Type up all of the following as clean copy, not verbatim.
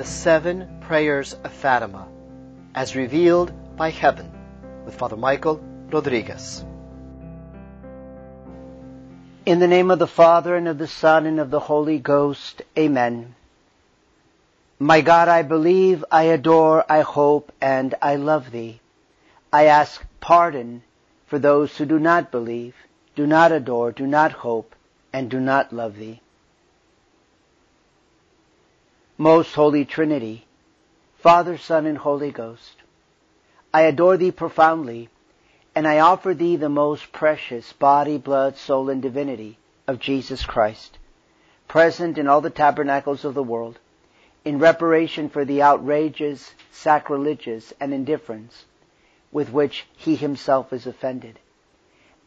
the seven prayers of Fatima, as revealed by heaven, with Father Michael Rodriguez. In the name of the Father, and of the Son, and of the Holy Ghost, Amen. My God, I believe, I adore, I hope, and I love Thee. I ask pardon for those who do not believe, do not adore, do not hope, and do not love Thee. Most Holy Trinity, Father, Son, and Holy Ghost, I adore Thee profoundly, and I offer Thee the most precious body, blood, soul, and divinity of Jesus Christ, present in all the tabernacles of the world, in reparation for the outrageous, sacrilegious, and indifference with which He Himself is offended,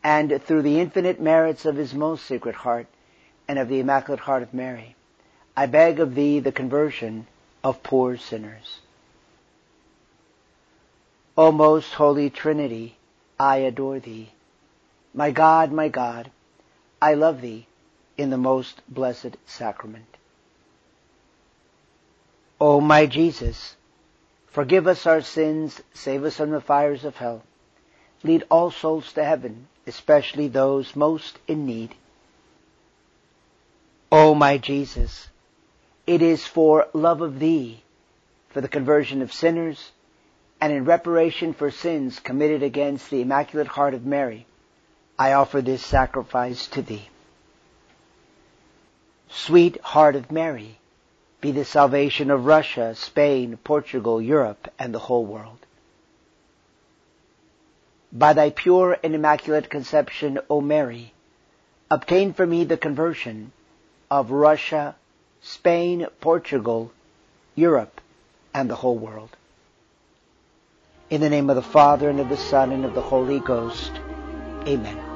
and through the infinite merits of His most sacred heart and of the Immaculate Heart of Mary, I beg of Thee the conversion of poor sinners. O most Holy Trinity, I adore Thee. My God, I love Thee in the most blessed sacrament. O my Jesus, forgive us our sins, save us from the fires of hell. Lead all souls to heaven, especially those most in need. O my Jesus, it is for love of Thee, for the conversion of sinners, and in reparation for sins committed against the Immaculate Heart of Mary, I offer this sacrifice to Thee. Sweet Heart of Mary, be the salvation of Russia, Spain, Portugal, Europe, and the whole world. By Thy pure and immaculate conception, O Mary, obtain for me the conversion of Russia, Spain, Portugal, Europe, and the whole world. In the name of the Father, and of the Son, and of the Holy Ghost. Amen.